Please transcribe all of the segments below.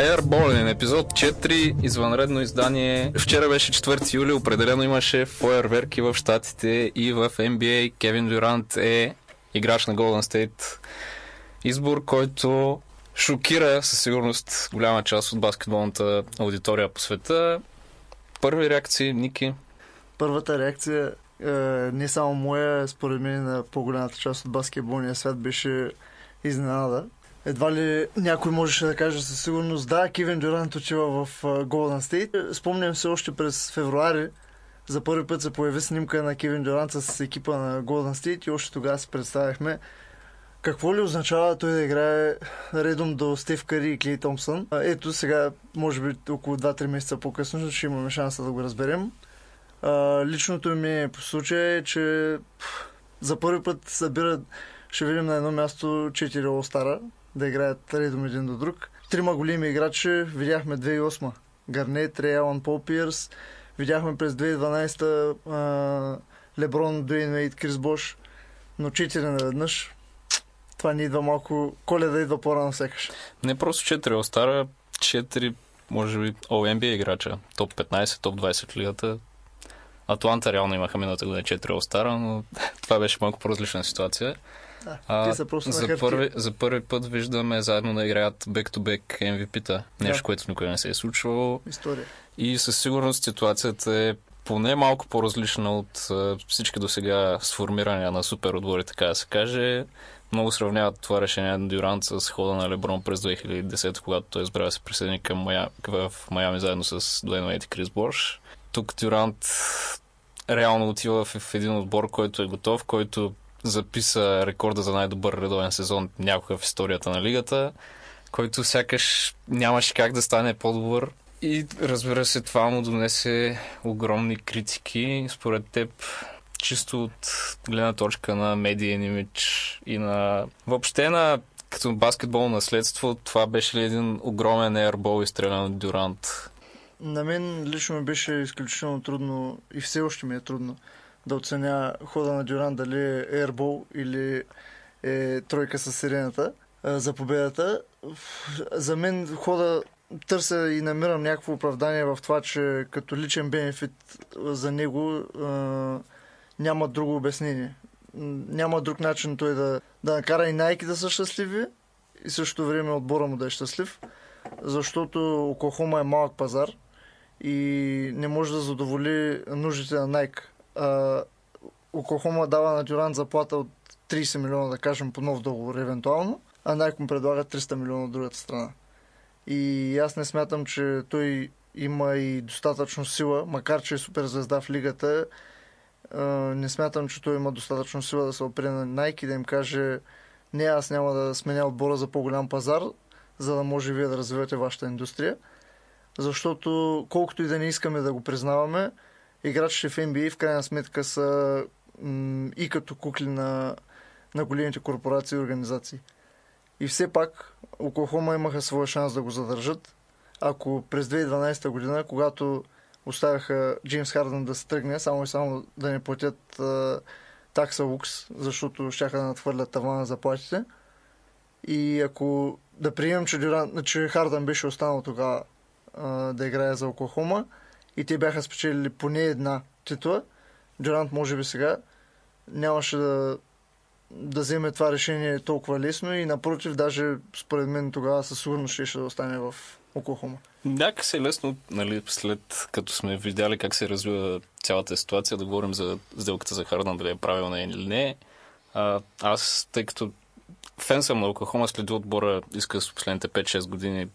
Airborne, епизод 4, извънредно издание. Вчера беше 4 юли, определено имаше фойерверки в щатите и в NBA. Кевин Дюрант е играч на Golden State. Избор, който шокира със сигурност голяма част от баскетболната аудитория по света. Първи реакции, Ники? Първата реакция, не само моя, според мен на по-голямата част от баскетболния свят, беше изненада. Едва ли някой можеше да каже със сигурност, да, Кевин Дюрант отива в Golden State. Спомням се, още през февруари за първи път се появи снимка на Кевин Дюрант с екипа на Golden State и още тогава си представяхме какво ли означава той да играе редом до Стив Къри и Клей Томпсън. Ето сега, може би около 2-3 месеца по-късно, ще имаме шанса да го разберем. Личното ми по случая е, че за първи път събират, ще видим на едно място 4 All-Star-а да играят редом един до друг. Трима големи играчи видяхме 2008. Гарнет, Рей Алън, Пол Пиърс. Видяхме през 2012 Леброн, Дуейн Уейд, Крис Бош. Но 4 наведнъж. Това ни идва малко... Коледа идва по-рано всекаш. Не просто 4 All-Star-а, 4 може би All-NBA играча. Топ 15, топ 20 лигата. Атланта реално имаха миналата година 4 All-Star-а, но това беше малко по-различна ситуация. Те са просто на хартия. За първи път виждаме заедно да играят back-to-back MVP-та. Нещо, което никога не се е случвало. История. И със сигурност ситуацията е поне малко по-различна от всички до сега сформирания на супер отбори, така да се каже. Много сравняват това решение на Дюрант с хода на Леброн през 2010, когато той избра да се присъедини към Майами заедно с Дуейн Уейд и Крис Бош. Тук Дюрант реално отива в един отбор, който е готов, който записа рекорда за най-добър редовен сезон някога в историята на лигата, който сякаш нямаше как да стане по-добър. И разбира се, това му донесе огромни критики. Според теб, чисто от гледна точка на медиен имидж и на... Въобще на като баскетбол наследство, това беше ли един огромен ейрбол изстрелян от Дюрант? На мен лично беше изключително трудно и все още ми е трудно да оценя хода на Дюрант дали е ейрбол или е тройка със сирената за победата. За мен хода търся и намирам някакво оправдание в това, че като личен бенефит за него няма друго обяснение. Няма друг начин той да накара и Nike да са щастливи и същото време отбора му да е щастлив, защото Оклахома е малък пазар и не може да задоволи нуждите на Nike. Оклахома дава на Дюрант заплата от 30 милиона, да кажем, по нов договор евентуално, а Nike му предлага 300 милиона от другата страна. И аз не смятам, че той има и достатъчно сила, макар че е суперзвезда в лигата, не смятам, че той има достатъчно сила да се опре на Nike и да им каже не, аз няма да сменя отбора за по-голям пазар, за да може вие да развивате вашата индустрия. Защото колкото и да не искаме да го признаваме, играчите в NBA в крайна сметка са и като кукли на големите корпорации и организации. И все пак Оклахома имаха своя шанс да го задържат. Ако през 2012 година, когато оставяха Джеймс Харден да се тръгне, само и само да не платят такса лукс, защото щяха да надхвърлят тавана за платите. И ако да приемем, че Харден беше останал тогава да играе за Оклахома и те бяха спечелили поне една титла, Дюрант може би сега нямаше да вземе това решение толкова лесно и напротив, даже според мен тогава със сигурност ще остане в Оклахома. Някак се е лесно, нали, след като сме видяли как се развива цялата ситуация, да говорим за сделката за Харден, дали е правилна или не. Аз, тъй като фен съм на Оклахома, следи отбора иска с последните 5-6 години.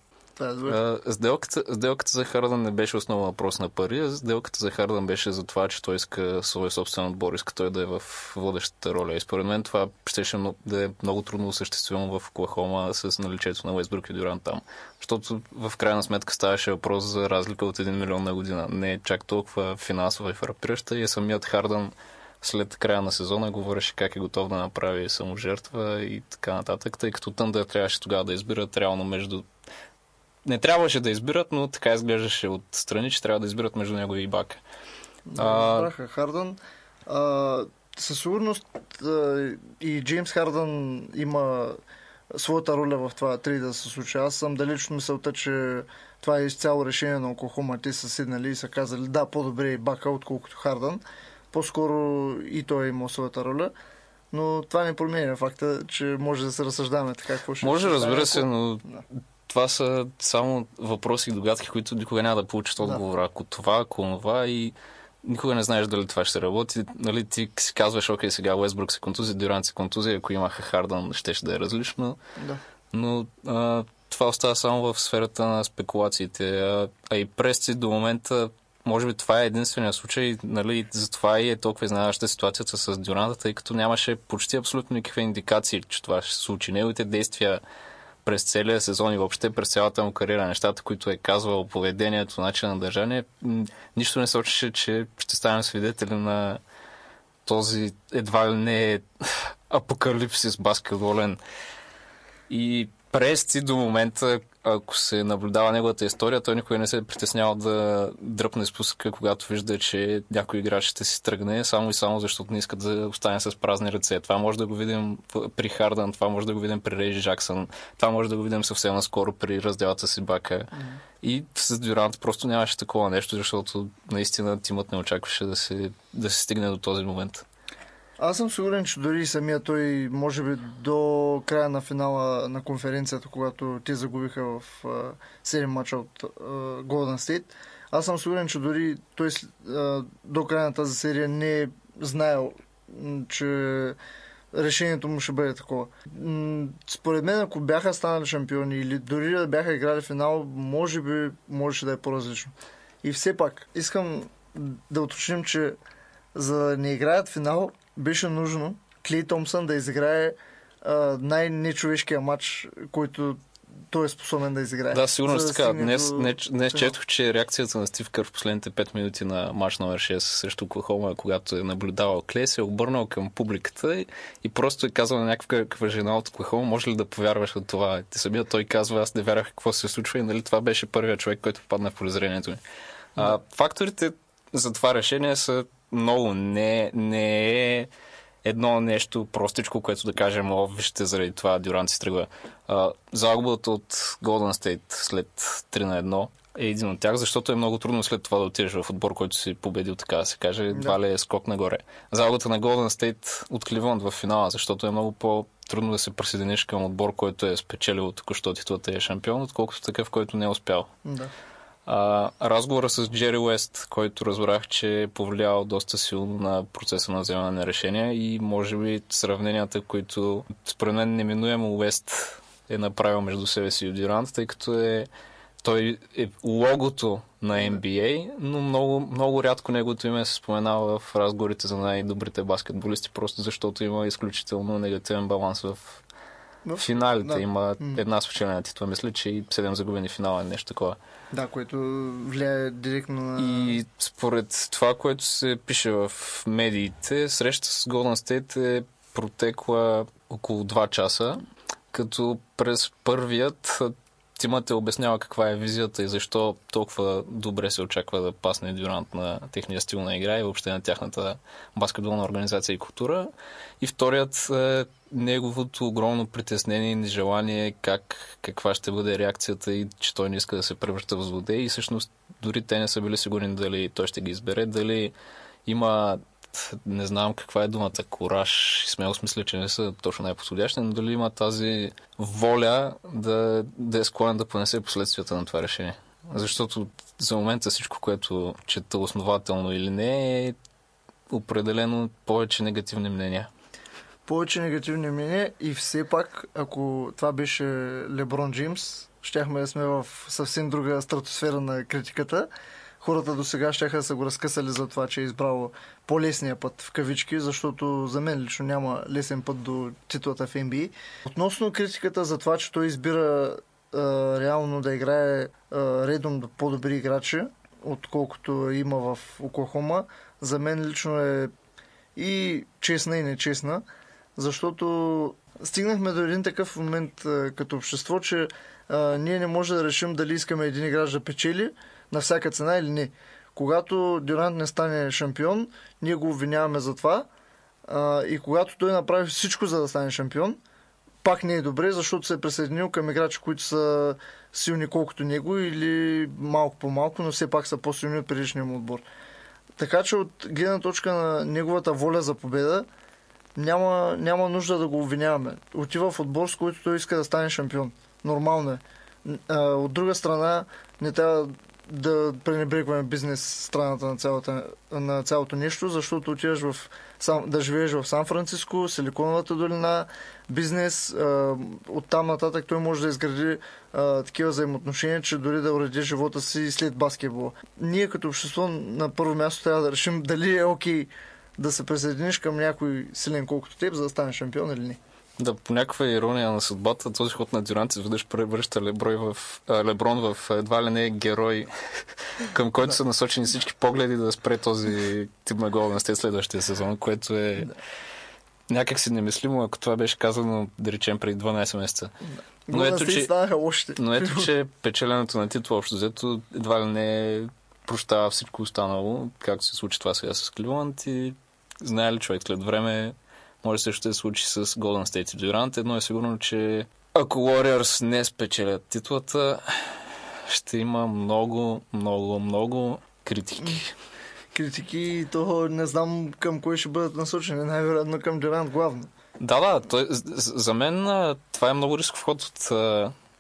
Сделката за Харден не беше основен въпрос на пари. Сделката за Харден беше за това, че той иска своя собствен отбор, иска той да е в водещата роля. И според мен това ще да е много трудно осъществимо в Оклахома с наличието на Уестбрук и Дюрант там. Защото в крайна сметка ставаше въпрос за разлика от 1 милион на година. Не е чак толкова финансова и фрапираща. И самият Харден след края на сезона говореше как е готов да направи саможертва и така нататък. Тъй като Тъндър трябваше тогава да избират реално между... Не трябваше да избират, но така изглеждаше отстрани, че трябва да избират между него и Бака. Разбраха Харден. Със сигурност и Джеймс Харден има своята роля в това три да се случи. Аз съм далеч от мисълта, че това е изцяло решение на Оклахома. Те са седнали и са казали, да, по-добре е Бака, отколкото Хардън. По-скоро и той е имал своята роля. Но това не променя факта, че може да се разсъждаваме така. Какво ще може, разбира се, но да. Това са само въпроси и догадки, които никога няма да получат отговор. Да. Ако това, ако това и никога не знаеш дали това ще работи. Нали, ти си казваш, окей, сега Уестбрук се контузи, Дюрант се контузи, ако имаха Хардън, щеше да е различно. Да. Но това остава само в сферата на спекулациите. А и Прести до момента, може би това е единствения случай, нали, затова и е толкова изненадваща ситуацията с Дюранта, тъй като нямаше почти абсолютно никакви индикации, че това ще се случи. Неговите действия през целия сезон и въобще през цялата му кариера, нещата, които е казвал, поведението, начин на държание, нищо не сочеше, че ще станем свидетели на този едва ли не апокалипсис баскетболен. И Прести до момента, ако се наблюдава неговата история, той никога не се е притеснял да дръпне спуска, когато вижда, че някой играч ще си тръгне, само и само защото не иска да остане с празни ръце. Това може да го видим при Хардън, това може да го видим при Рейджи Джаксън, това може да го видим съвсем наскоро при разделата си Бака. И с Дюрант просто нямаше такова нещо, защото наистина тимът не очакваше да се стигне до този момент. Аз съм сигурен, че дори самия той, може би до края на финала на конференцията, когато те загубиха в 7 мача от Golden State, аз съм сигурен, че дори той до края на тази серия не е знаел, че решението му ще бъде такова. Според мен, ако бяха станали шампиони или дори да бяха играли финал, може би можеше да е по-различно. И все пак, искам да уточним, че за да не играят финал, беше нужно Клей Томпсън да изиграе най-нечовешкия матч, който той е способен да изиграе. Да, сигурно да така. Днес четох, че реакцията на Стив Кър в последните 5 минути на матч номер 6 срещу Оклахома, когато е наблюдавал Клей, се е обърнал към публиката и просто е казал на някаква жена от Оклахома, може ли да повярваш на това? Самият той казва, аз не вярвах какво се случва и нали това беше първият човек, който попадна в полезрението ми. Да. Факторите за това решение са много. Не е едно нещо простичко, което да кажем, вижте, заради това Дюрант си тръгва. Загубата от Golden State след 3-1 е един от тях, защото е много трудно след това да отидеш в отбор, който си победил, така да се каже, едва ли е скок нагоре. Загубата на Golden State от Кливланд в финала, защото е много по-трудно да се присъединиш към отбор, който е спечелил току-що титлата и е шампион, отколкото такъв, който не е успял. Да. Разговора с Джери Уест, който разбрах, че е повлиял доста силно на процеса на вземане на решения и може би сравненията, които според мен неминуемо Уест е направил между себе си и Дюрант, тъй като той е логото на NBA, но много, много рядко неговото име се споменава в разговорите за най-добрите баскетболисти, просто защото има изключително негативен баланс в финалите. Да. Има една спечелена титла. Мисля, че и 7 загубени финала е нещо такова. Да, което влияе директно на... И според това, което се пише в медиите, среща с Golden State е протекла около 2 часа, като през първият тимът е обяснява каква е визията и защо толкова добре се очаква да пасне Дюрант на техния стил на игра и въобще на тяхната баскетболна организация и култура. И вторият е неговото огромно притеснение и нежелание каква ще бъде реакцията и че той не иска да се превръща в злодей. И всъщност дори те не са били сигурни дали той ще ги избере, дали има, не знам каква е думата, кураж и смелост, мисля, че не са точно най-подходящи, но дали има тази воля да е склонен да понесе последствията на това решение. Защото за момента всичко, което чета основателно или не, е определено повече негативни мнения. Повече негативни мнения и все пак, ако това беше Леброн Джеймс, щяхме да сме в съвсем друга стратосфера на критиката. Хората до сега щяха да са го разкъсали за това, че е избрал по-лесния път в кавички, защото за мен лично няма лесен път до титлата в NBA. Относно критиката за това, че той избира реално да играе редом до по-добри играчи, отколкото има в Оклахома, за мен лично е и честна и нечестна, защото стигнахме до един такъв момент като общество, че ние не може да решим дали искаме един играч да печели на всяка цена или не. Когато Дюрант не стане шампион, ние го обвиняваме за това, и когато той направи всичко за да стане шампион, пак не е добре, защото се е присъединил към играчи, които са силни колкото него или малко по-малко, но все пак са по-силни от предишния му отбор. Така че от гледна точка на неговата воля за победа няма нужда да го обвиняваме. Отива в отбор, с който той иска да стане шампион. Нормално е. От друга страна, не трябва да пренебрегваме бизнес страната на цялото нещо, защото отиваш да живееш в Сан-Франциско, Силиконовата долина, бизнес. Оттам нататък той може да изгради такива взаимоотношения, че дори да уреди живота си след баскетбола. Ние като общество на първо място трябва да решим дали е окей да се присъединиш към някой силен колкото теб, за да станеш шампион или не. Да, по някаква ирония на съдбата, този ход на Дюрант се веднъж превръща Леброн в едва ли не герой, към който са насочени всички погледи да спре този тип на Голден Стейт следващия сезон, което е някак си немислимо, ако това беше казано, да речем, преди 12 месеца. Но ето, че печеленето на титла общо взето едва ли не прощава всичко останало, както се случи това сега с Кливланд, и знае ли човек след време, може също да се случи с Golden State и Дюрант. Едно е сигурно, че ако Warriors не спечелят титлата, ще има много критики. Критики, то не знам към кой ще бъдат насочени. Най-вероятно към Дюрант главно. Да, за мен това е много рисков ход от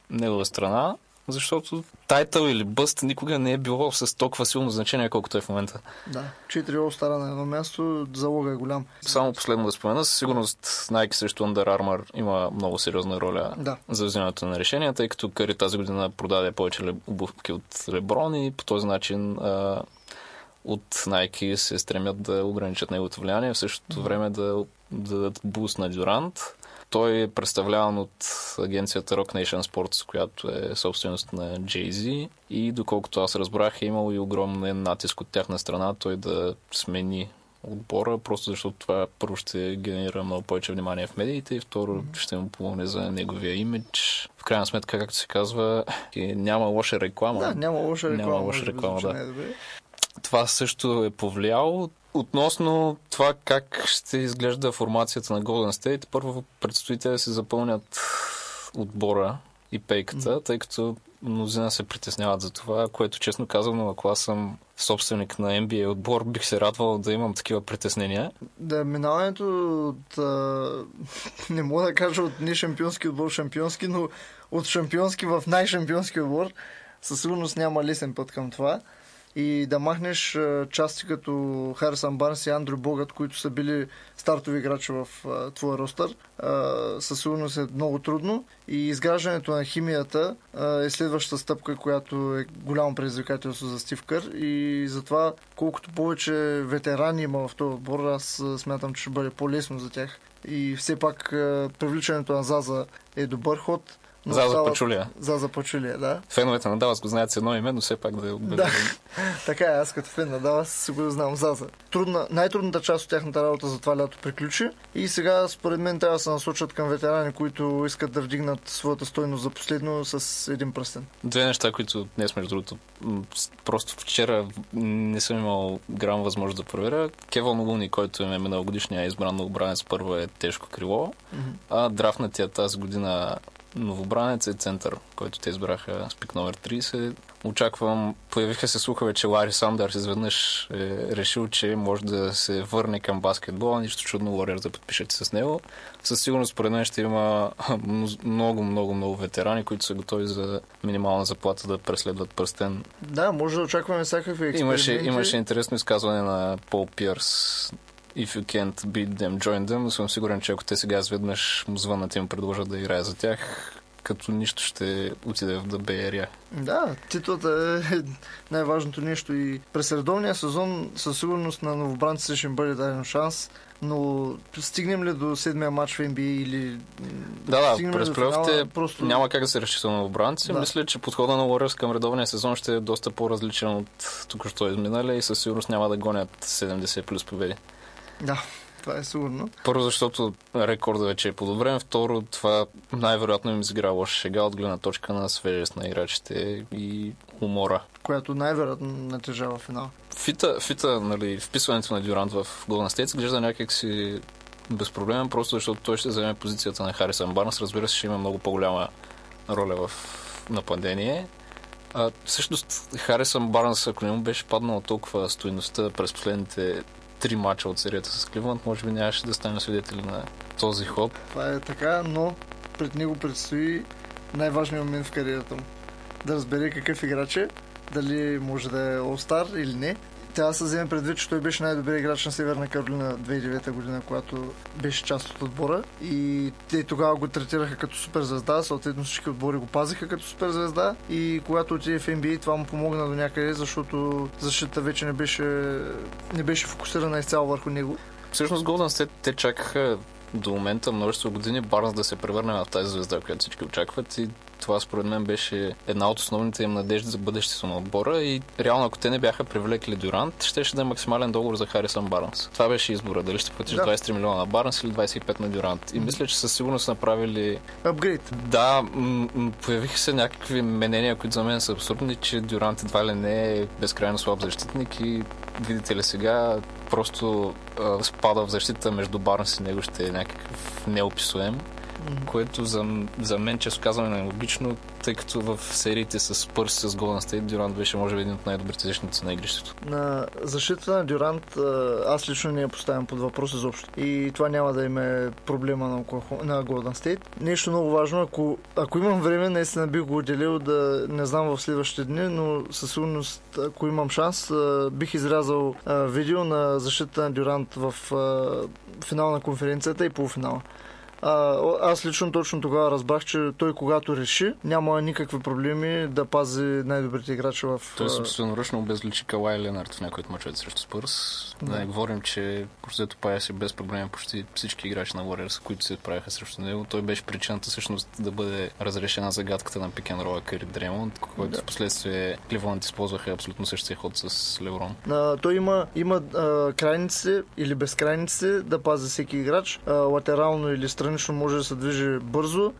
негова страна, защото тайтъл или бъст никога не е било с толкова силно значение, колкото е в момента. Да, 4 All-Star на едно място, залога е голям. Само последно да спомена, със сигурност Nike срещу Under Armour има много сериозна роля за взимането на решения, тъй като Curry тази година продаде повече обувки от Леброн и по този начин от Nike се стремят да ограничат неговото влияние, в същото време да дадат буст на Дюрант. Той е представляван от агенцията Rock Nation Sports, която е собственост на Jay-Z, и доколкото аз разбрах, е имал и огромен натиск от тяхна страна той да смени отбора, просто защото това първо ще генерира много повече внимание в медиите и второ ще му помогне за неговия имидж. В крайна сметка, както се казва, няма лоша реклама. Да, няма лоша реклама. Това също е повлияло. Относно това как ще изглежда формацията на Golden State, първо предстои да се запълнят отбора и пейката, тъй като мнозина се притесняват за това, което честно казвам, ако аз съм собственик на NBA отбор, бих се радвал да имам такива притеснения. Да, минаването от... не мога да кажа от не шампионски отбор шампионски, но от шампионски в най-шампионски отбор със сигурност няма лесен път към това. И да махнеш части като Harrison Barnes и Andre Bogut, които са били стартови играчи в твоя ростър, със сигурност е много трудно. И изграждането на химията е следващата стъпка, която е голямо предизвикателство за Стив Кър. И затова колкото повече ветерани има в този отбор, аз смятам, че ще бъде по-лесно за тях. И все пак привличането на Заза е добър ход. Заза Пачулия, да. Феновете на Далас го знаят с едно име, но все пак да отбележим. Така, аз като фен на Далас го знам Заза. Най-трудната част от тяхната работа за това лято приключи и сега според мен трябва да се насочат към ветерани, които искат да вдигнат своята стойност за последно с един пръстен. Две неща, които днес, между другото, просто вчера не съм имал грам възможност да проверя. Кевин Луни, който е миналогодишния избран новобранец, първо е тежко крило, а драфнатия тази година новобранец е център, който те избраха с пик номер 30. Очаквам, появиха се слухове, че Лари Сандърс изведнъж е решил, че може да се върне към баскетбола. Нищо чудно, Warriors, да подпишете с него. Със сигурност, според мен, ще има много ветерани, които са готови за минимална заплата да преследват пръстен. Да, може да очакваме всякакви експерименти. Имаше интересно изказване на Пол Пирс. If you can't beat them, join them. Съм сигурен, че ако те сега изведнъж му звъннат и им предложат да играе за тях, като нищо ще отиде в The Bay Area. Да, титлата е най-важното нещо и през редовния сезон със сигурност на новобранците ще им бъде даден шанс, но стигнем ли до седмия матч в NBA или... Да, през плейофите просто... няма как да се разчита на новобранци. Да. Мисля, че подхода на Warriors към редовния сезон ще е доста по-различен от току-що изминалия и със сигурност няма да гонят 70 плюс победи. Да, това е сигурно. Първо, защото рекорда вече е подобрен. Второ, това най-вероятно им изигра лоша шега от гледна точка на свежест на играчите и умора. Която най-вероятно натежава финал. Фита, нали, вписването на Дюрант в Golden State изглежда някак си безпроблемен, просто защото той ще вземе позицията на Харисън Барнс. Разбира се, ще има много по-голяма роля в нападение. Всъщност Харисън Барнс, ако не му беше паднала толкова стойността през последните 3 мача от серията с Кливланд, може би нямаше да стане свидетели на този ход. Това е така, но пред него предстои най-важният момент в кариерата му. Да разбере какъв играч е, дали може да е All-Star или не. Трябва да се вземе предвид, че той беше най-добрият играч на Северна Каролина 2009 година, когато беше част от отбора. И те тогава го третираха като суперзвезда, съответно всички отбори го пазиха като суперзвезда. И когато отиде в NBA, това му помогна до някъде, защото защитата вече не беше фокусирана изцяло върху него. Всъщност Golden State те чакаха до момента множество години Барнс да се превърне в тази звезда, която всички очакват, и това според мен беше една от основните им надежди за бъдещето на отбора. И реално, ако те не бяха привлекли Дюрант, щеше да е максимален договор за Харисън Барнс. Това беше избора, дали ще платиш 23 милиона на Барнс или 25 на Дюрант. И мисля, че със сигурност направили апгрейд. Да, появиха се някакви мнения, които за мен са абсурдни, че Дюрант едва ли не е безкрайно слаб защитник и видите ли сега просто спада в защита между Барнс и него ще е някакъв неописуем. Което за мен, често казвам, е нелогично, тъй като в сериите с Спърс, с Голден Стейт, Дюрант беше може би един от най-добрите защитници на игрището. На защитата на Дюрант аз лично не я поставям под въпрос изобщо. И това няма да им е проблема на Голден Стейт. Нещо много важно, ако имам време, наистина бих го отделил, да не знам в следващите дни, но със сигурност, ако имам шанс, бих изрязал видео на защитата на Дюрант в финал на конференцията и полуфинала. Аз лично точно тогава разбрах, че той когато реши, няма никакви проблеми да пази най-добрите играчи в... Той собственоръчно обезличи Кавай Ленард в някои от мачовете срещу Спърс. Да не говорим, че прозето пая си без проблема почти всички играчи на Warriors, които се правяха срещу него. Той беше причината всъщност да бъде разрешена загадката на пик ен рола Къри Дреймонд, който в последствие Кливланд използваха абсолютно същия ход с Леброн. Той има крайници или безкрайници да пази всеки играч, латерално или страни може да се движи бързо,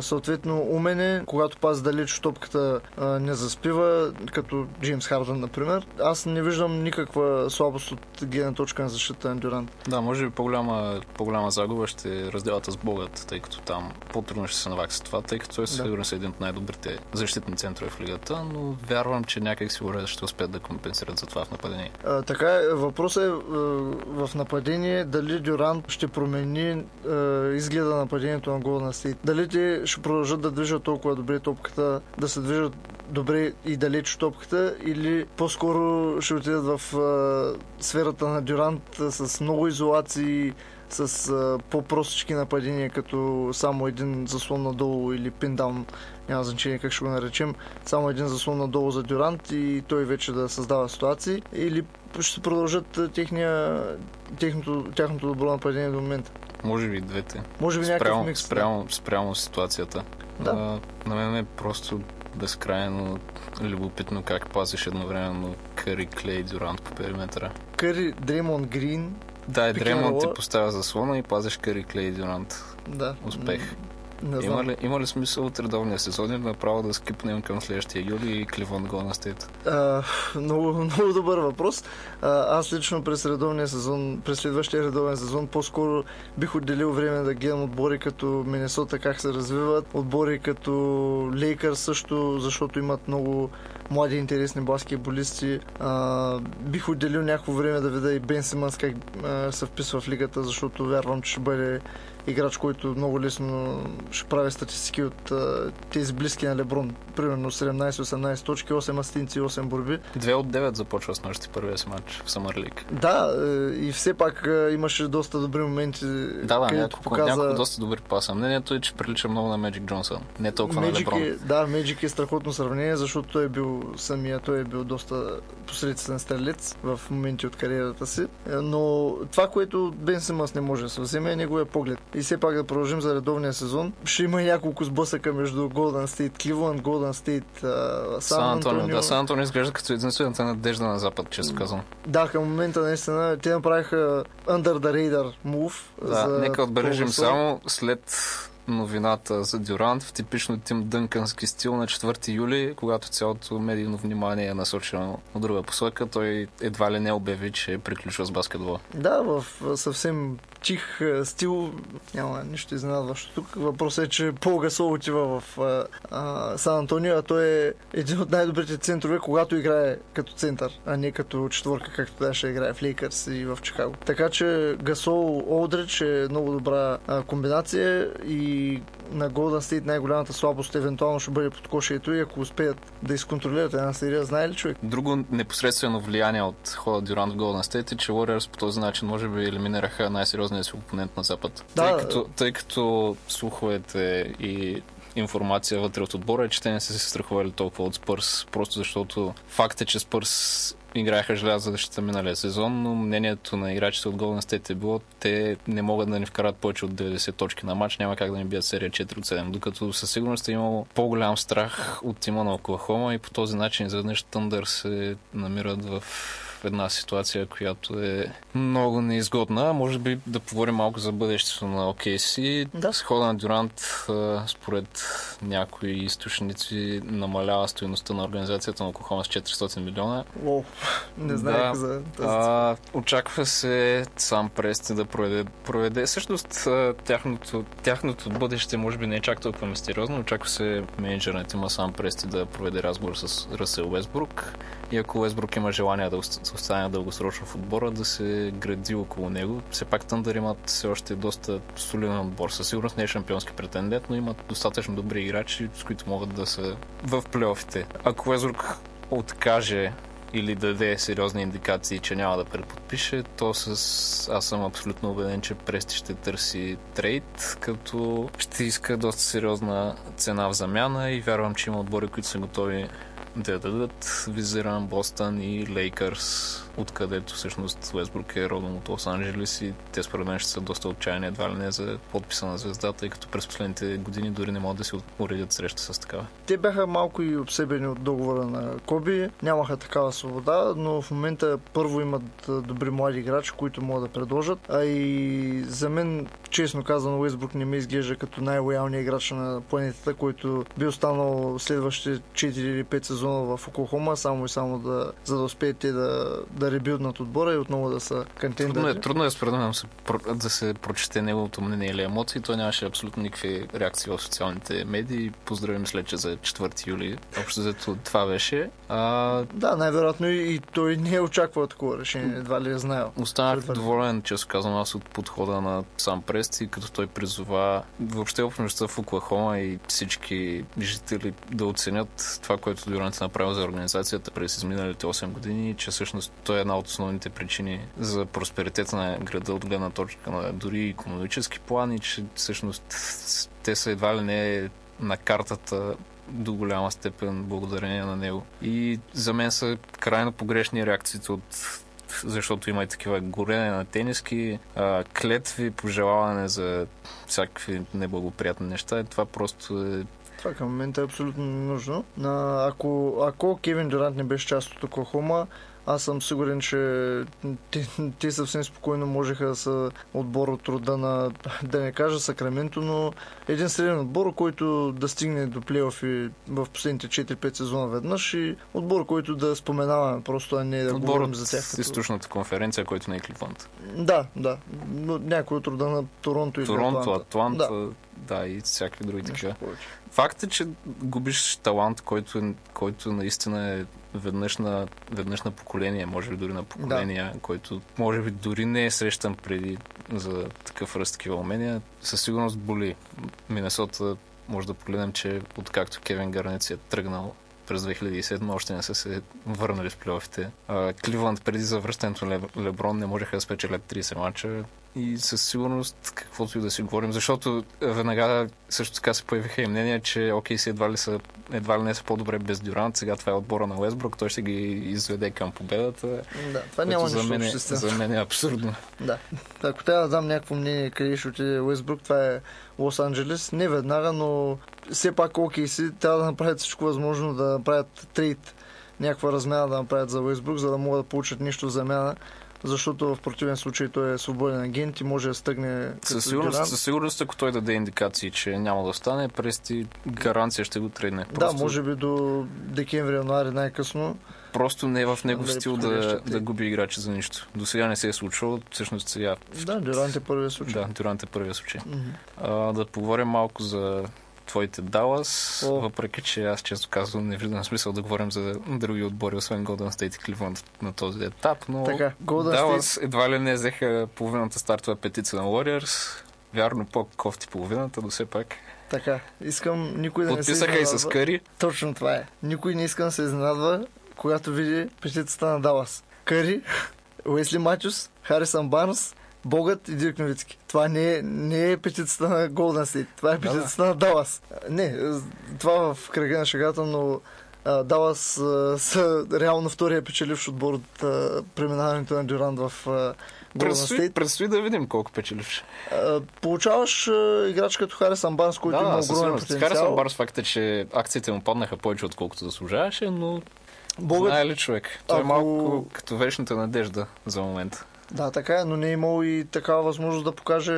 съответно умен е, когато пази далеч от топката, не заспива, като Джеймс Харден, например. Аз не виждам никаква слабост от гледна точка на защита на Дюрант. Да, може би по-голяма загуба ще е разделата с Богът, тъй като там по-трудно ще се навакса това, тъй като той сигурно е един от най-добрите защитни центрове в лигата, но вярвам, че някак сигурно ще успеят да компенсират за това в нападение. Така, въпросът е в нападение дали Дюрант ще промени изгледа нападението на Голден Стейт. Дали те ще продължат да движат толкова добре топката, да се движат добре и далеч от топката, или по-скоро ще отидат в сферата на Дюрант с много изолации, с по-простички нападения, като само един заслон надолу или пиндаун, няма значение как ще го наречем, само един заслон надолу за Дюрант и той вече да създава ситуации, или ще продължат тяхното добро нападение до момента. Може би и двете. Може би някакъв микс. Спрямо ситуацията. Да. На мен е просто безкрайно любопитно как пазиш едновременно Къри, Клей и Дюрант по периметъра. Къри, Дреймонд Грин. Да, Дреймонд ти поставя заслона и пазиш Къри, Клей и Дюрант. Да. Успех. Има ли смисъл от редовния сезон направо да скипнем към следващия юли и Кливланд Голден Стейт? Много добър въпрос. Аз лично през следващия редовен сезон по-скоро бих отделил време да гледам отбори като Миннесота как се развиват, отбори като Лейкърс също, защото имат много млади интересни баскетболисти. Бих отделил някакво време да видя и Бен Симънс как се вписва в лигата, защото вярвам, че ще бъде играч, който много лесно ще прави статистики от тези близки на Леброн. Примерно 17-18 точки, 8 асистенции, 8 борби. 2 от 9 започва с нощи първия си матч в Summer League. Да, и все пак имаше доста добри моменти. Да, няколко доста добри паса. Мнението е, че прилича много на Magic Johnson. Не толкова на Леброн. Да, Magic е страхотно сравнение, защото той е бил доста посредствен стрелец в моменти от кариерата си. Но това, което Бен Симънс не може да се вземе, е неговия поглед. И все пак да продължим за редовния сезон. Ще има няколко сблъсъка между Голден Стейт, Кливланд, Голден Стейт, Сан Антонио. Да, Сан Антонио изглежда като единствената надежда на Запад, честно казвам. Да, към момента наистина те направиха under the radar move. Да, нека отбележим само след новината за Дюрант в типично Тим Дънкънски стил на 4 юли, когато цялото медийно внимание е насочено на друга посока. Той едва ли не обяви, че приключва с баскетбола. Да, в съвсем тих стил, няма нищо изненадващо тук. Въпросът е, че Пол Гасол отива в Сан Антонио, а той е един от най-добрите центрове, когато играе като център, а не като четворка, както тя ще играе в Лейкърс и в Чикаго. Така че Гасол Олдрич е много добра комбинация и на Golden State най-голямата слабост евентуално ще бъде подкошието и ако успеят да изконтролират една серия, знае ли човек? Друго непосредствено влияние от хода Дюрант в Golden State е, че Warriors по този начин може би елиминираха най-сериозния си опонент на Запад. Да. Тъй като слуховете и информация вътре от отбора е, че те не са се страхували толкова от Спърс, просто защото факт е, че Спърс играеха желяза защита миналия сезон, но мнението на играчите от Golden State е било, те не могат да ни вкарат повече от 90 точки на матч, няма как да ни бият серия 4 от 7, докато със сигурност е имало по-голям страх от тима на Оклахома и по този начин изведнъж Thunder се намират в една ситуация, която е много неизгодна. Може би да поговорим малко за бъдещето на ОКС. Да. Схода на Дюрант, според някои източници, намалява стойността на организацията на Оклахома с 400 милиона. О, не знаех за тази. Очаква се Сам Прести да проведе. Всъщност тяхното бъдеще може би не е чак толкова мистериозно. Очаква се менеджер на тима Сам Прести да проведе разговор с Расел Уестбрук. И ако Уестбрук има желание да остане дългосрочно в отбора, да се гради около него. Все пак Thunder имат все още доста солиден отбор. Със сигурност не е шампионски претендент, но имат достатъчно добри играчи, с които могат да са в плейофите. Ако Уестбрук откаже или даде сериозни индикации, че няма да преподпише, то аз съм абсолютно убеден, че Прести ще търси трейд, като ще иска доста сериозна цена в замяна и вярвам, че има отбори, които са готови да дадат. Визиран Бостън и Лейкърс, откъдето всъщност Уестбрук е родом от Лос-Анджелес и те според мен ще са доста отчаяни едва ли не за подписа на звездата, и като през последните години дори не могат да си уредят среща с такава. Те бяха малко и обсебени от договора на Коби, нямаха такава свобода, но в момента първо имат добри млади играчи, които могат да предложат, а и за мен, честно казано, Уестбрук не ме изглежда като най-лоялният играч на планетата, който би останал следващите 4 или 5 сезона в Оклахома, само и само за да успеят те да ребилднат отбора и отново да са контендери. Трудно е според мен да се прочете неговото мнение или емоции. Той нямаше абсолютно никакви реакции в социалните медии. Поздравим след, че за 4 юли. Общо зато това беше. Да, най-вероятно и той не е очаквал такова решение. Едва ли е знаел. Останах доволен, честно казвам, аз от подхода на Сам Прести, като той призова въобще общността в Оклахома и всички жители да оценят това, което Дюрант е направил за организацията през изминалите 8 години, че всъщност той е една от основните причини за просперитета на града от гледна точка на дори икономически план и че всъщност те са едва ли не на картата до голяма степен благодарение на него. И за мен са крайно погрешни реакциите защото има и такива горене на тениски, клетви, пожелаване за всякакви неблагоприятни неща. И това просто е... Това към момента е абсолютно нужно. Ако Кевин Дюрант не беше част от Оклахома, аз съм сигурен, че те съвсем спокойно можеха да са отбор от рода на, да не кажа Сакраменто, но един среден отбор, който да стигне до плейофи в последните 4-5 сезона веднъж и отбор, който да споменаваме просто, а не да отбор говорим за тях. Отбор от източната конференция, който не е Кливланд. Да. Някой от рода на Торонто и Атланта. Да, и всякакви други такива. Факт е, че губиш талант, който наистина е веднъж на поколение, може би дори на поколение, да, който може би дори не е срещан преди за такъв ръст, такива умения. Със сигурност боли. Минесота може да погледнем, че откакто Кевин Гарнет си е тръгнал през 2007 още не са се върнали в плейофите. Кливланд преди завръщането на Леброн не можеха да спечелят 30 мача. И със сигурност каквото и да си говорим, защото веднага също така се появиха и мнения, че ОКС едва ли не са по-добре без Дюрант, сега това е отбора на Уестбрук, той ще ги изведе към победата. Да, това няма нищо за мен е абсурдно. Да. Ако трябва да дам някакво мнение къде ще отиде Уестбрук, това е Лос-Анджелес, не веднага, но все пак ОКС трябва да направят всичко възможно да направят трейд, някаква размяна да направят за Уестбрук, за да могат да получат нещо в замяна. защото в противен случай той е свободен агент и може да стъгне. Със сигурност, ако той даде индикации, че няма да остане, Прести гаранция ще го тръгне. Просто... Да, може би до декември, януари най-късно. Просто не е в него стил да губи играчи за нищо. До сега не се е случило, всъщност сега... Да, Дюрант е първия случай. Да поговорим малко за твоите Далас, въпреки че аз често казвам, не виждам смисъл да говорим за други отбори, освен Golden State и Cleveland на този етап, но така, Далас едва ли не взеха половината стартова петица на Warriors. Вярно, по-кофти половината, но все пак... Така, искам никой да не се изненадва. Подписаха и с Къри. Точно това е. Никой не иска да се изненадва, когато види петицата на Далас. Къри, Уесли Матюс, Харисън Барнс, Богът и Дирк Новицки. Това не е петицата на Golden State. Това е петицата на Далас. Не, това в кръга на шегата, но Далас са реално втория печеливш отбор от преминаването на Дюрант в Golden State. Предстои да видим колко печеливш. Получаваш играч като Харисън Барнс, който има огромен потенциал. Харисън Барнс факт е, че акциите му паднаха повече, отколкото заслужаваше, но... Знае ли човек? Той е малко като вечната надежда за момента. Да, така е, но не е имал и такава възможност да покаже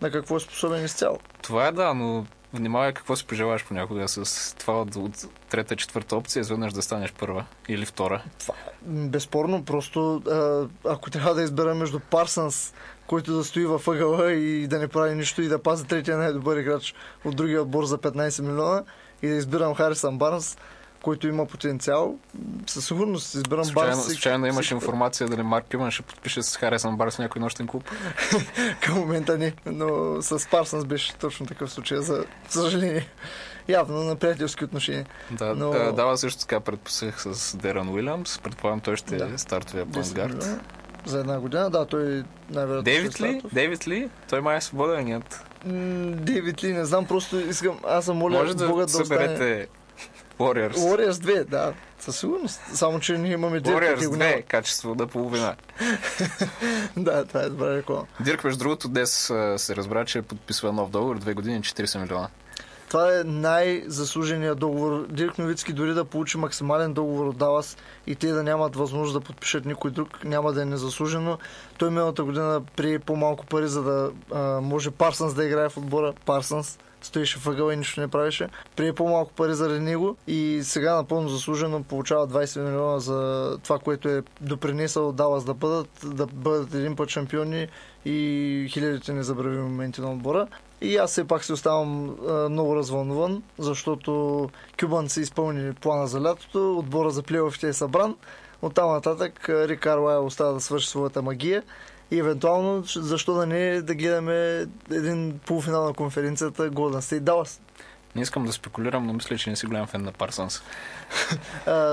на какво е способен изцяло. Това е да, но внимавай какво си пожелаваш понякога с това от трета, четвърта опция, изведнъж да станеш първа или втора. Това безспорно, просто ако трябва да избера между Парсънс, който да стои във ъгъла и да не прави нищо и да пази третия най-добър играч от другия отбор за 15 милиона и да избирам Харисън Барнс, който има потенциал, със сигурност избирам Барс. Случайно имаш информация дали Марк Кюбан ще подпише с Харисън Барнс някой нощен клуб? Към момента не, но с Парсънс беше точно такъв случай, за съжаление. Явно на приятелски отношения. Да, но... Дава също така предписах с Дерън Уилямс. Предполагам, той ще е стартовия плангард. За една година, да, той най-вероятно... Дейвид Ли? Той май е свободен агент. Дейвид Ли, не знам, просто искам... Аз съм моля Бога да остане... Warriors 2, да, със сигурност. Само, че ние имаме Дирк. Warriors 2, качество на половина. Да, това е добра реклама. Дирк, между другото, днес се разбра, че подписва нов договор, 2 години и 40 милиона. Това е най-заслуженият договор. Дирк Новицки дори да получи максимален договор от Далас и те да нямат възможност да подпишат никой друг, няма да е незаслужено. Той миналата година прие по-малко пари, за да може Парсънс да играе в отбора. Парсънс стоеше в ъгъла и нищо не правеше. Прие по-малко пари заради него и сега напълно заслужено получава 20 милиона за това, което е допринесъл Далас да бъдат един път шампиони и хилядите незабравими моменти на отбора. И аз все пак си оставам много развълнуван, защото Кюбан се изпълни плана за лятото, отбора за плейофите е събран. Оттам нататък Рик Карлайл остава да свърши своята магия. И евентуално, защо да не да гледаме един полуфинал на конференцията Golden State Dallas? Не искам да спекулирам, но мисля, че не си голям фен на Парсънс.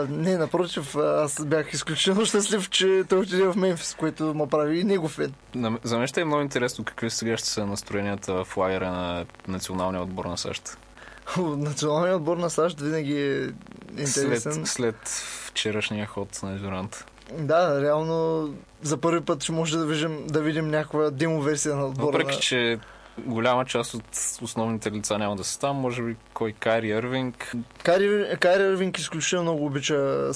Не, напротив, аз бях изключително щастлив, че той отиде в Мемфис, което му прави и негов фен. За мен ще е много интересно какви сега ще са настроенията в лагера на националния отбор на САЩ. Националният отбор на САЩ винаги е интересен. След вчерашния ход на Дюрант. Да, реално за първи път ще може да видим някаква демоверсия на отбора. Въпреки, че голяма част от основните лица няма да са там, може би Кайри Ирвинг. Кайри Ирвинг изключително много обича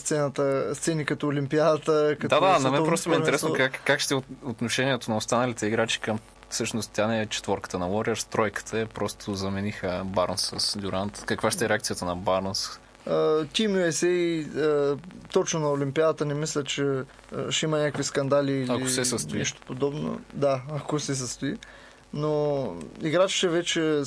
сцени като Олимпиадата. Като на мен просто ме е интересно как ще е отношението на останалите играчи към... Всъщност тя не е четворката на Warriors, тройката е, просто замениха Барнс с Дюрант. Каква ще е реакцията на Барнс? Team USA точно на Олимпиадата не мисля, че ще има някакви скандали или нещо подобно. Да, ако се състои. Но играчите вече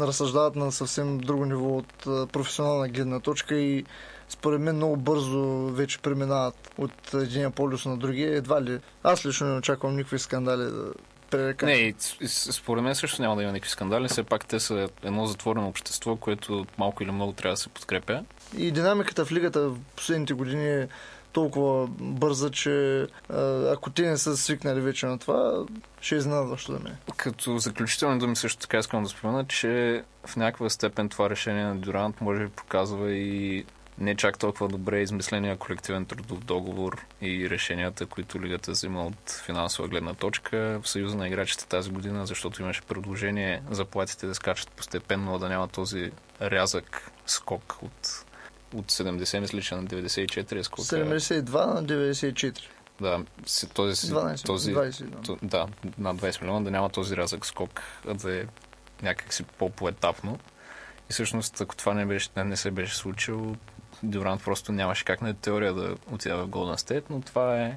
разсъждават на съвсем друго ниво от професионална гледна точка и според мен много бързо вече преминават от единия полюс на другия. Едва ли. Аз лично не очаквам никакви скандали да пререка. Не, според мен също няма да има никакви скандали. Все пак те са едно затворено общество, което малко или много трябва да се подкрепя. И динамиката в лигата в последните години е толкова бърза, че ако те не са свикнали вече на това, ще изненадващо да не. Като заключителни думи също така искам да спомена, че в някаква степен това решение на Дюрант може би показва и не чак толкова добре измисления колективен трудов договор и решенията, които лигата взима от финансова гледна точка в Съюза на играчите тази година, защото имаше предложение заплатите да скачат постепенно, да няма този рязък скок от 70, мисля, че на 94 е скока. 72 на 94. да, този над 20 милиона, да няма този рязък скок, а да е някакси по-поетапно. И всъщност, ако това не се беше случило, Дюрант просто нямаше как на теория да отида в Golden State, но това е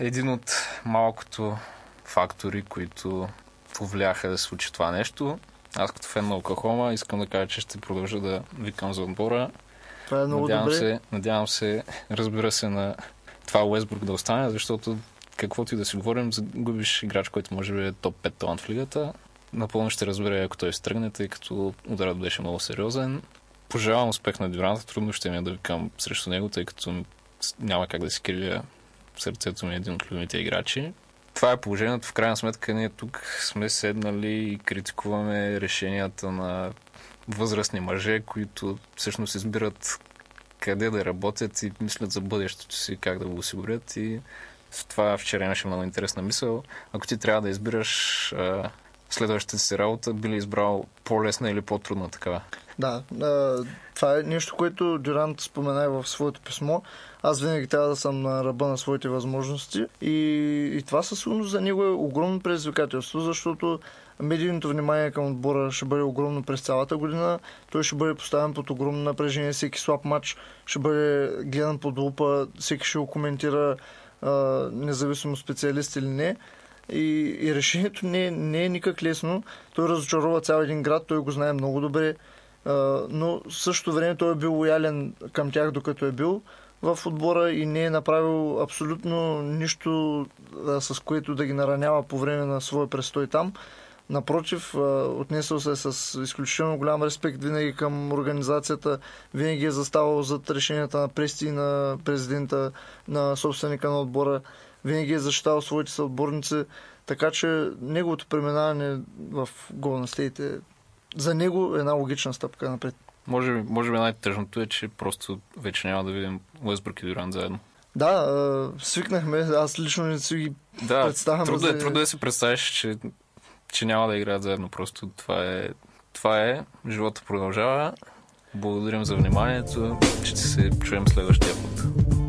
един от малкото фактори, които повлияха да се случи това нещо. Аз като фен на Оклахома искам да кажа, че ще продължа да викам за отбора. Това е много добре. Надявам се, разбира се, на това Уестбрук да остане, защото каквото и да си говорим, загубиш играч, който може би е топ 5 талант в лигата. Напълно ще разбере, ако той стръгне, тъй като ударът беше много сериозен. Пожелавам успех на Дюранта, трудно ще ми е да викам срещу него, тъй като няма как да си кривя, сърцето ми е един от любимите играчи. Това е положението. В крайна сметка ние тук сме седнали и критикуваме решенията на възрастни мъже, които всъщност избират къде да работят и мислят за бъдещето си, как да го осигурят. И това вчера имаше много интересна мисъл. Ако ти трябва да избираш следващата си работа, би ли избрал по-лесна или по-трудна такава? Да, това е нещо, което Дюрант спомена в своето писмо. Аз винаги трябва да съм на ръба на своите възможности и това със сигурност за него е огромно предизвикателство, защото медийното внимание към отбора ще бъде огромно през цялата година. Той ще бъде поставен под огромно напрежение, всеки слаб матч ще бъде гледан под лупа, всеки ще го коментира, независимо специалист или не. И решението не е никак лесно. Той разочарова цял един град, той го знае много добре, но в същото време той е бил лоялен към тях, докато е бил в отбора и не е направил абсолютно нищо, с което да ги наранява по време на своя престой там. Напротив, отнесъл се с изключително голям респект винаги към организацията, винаги е заставал зад решенията на Прести и на президента, на собственика на отбора, винаги е защитавал своите съотборници, така че неговото преминаване в Golden State е за него една логична стъпка напред. Може би най-тъжното е, че просто вече няма да видим Уестбрук и Дюрант заедно. Да, свикнахме, аз лично не си ги представям. Трудно да си представиш, че няма да играят заедно. Просто това е. Живота продължава. Благодарим за вниманието. Ще се чуем следващия път.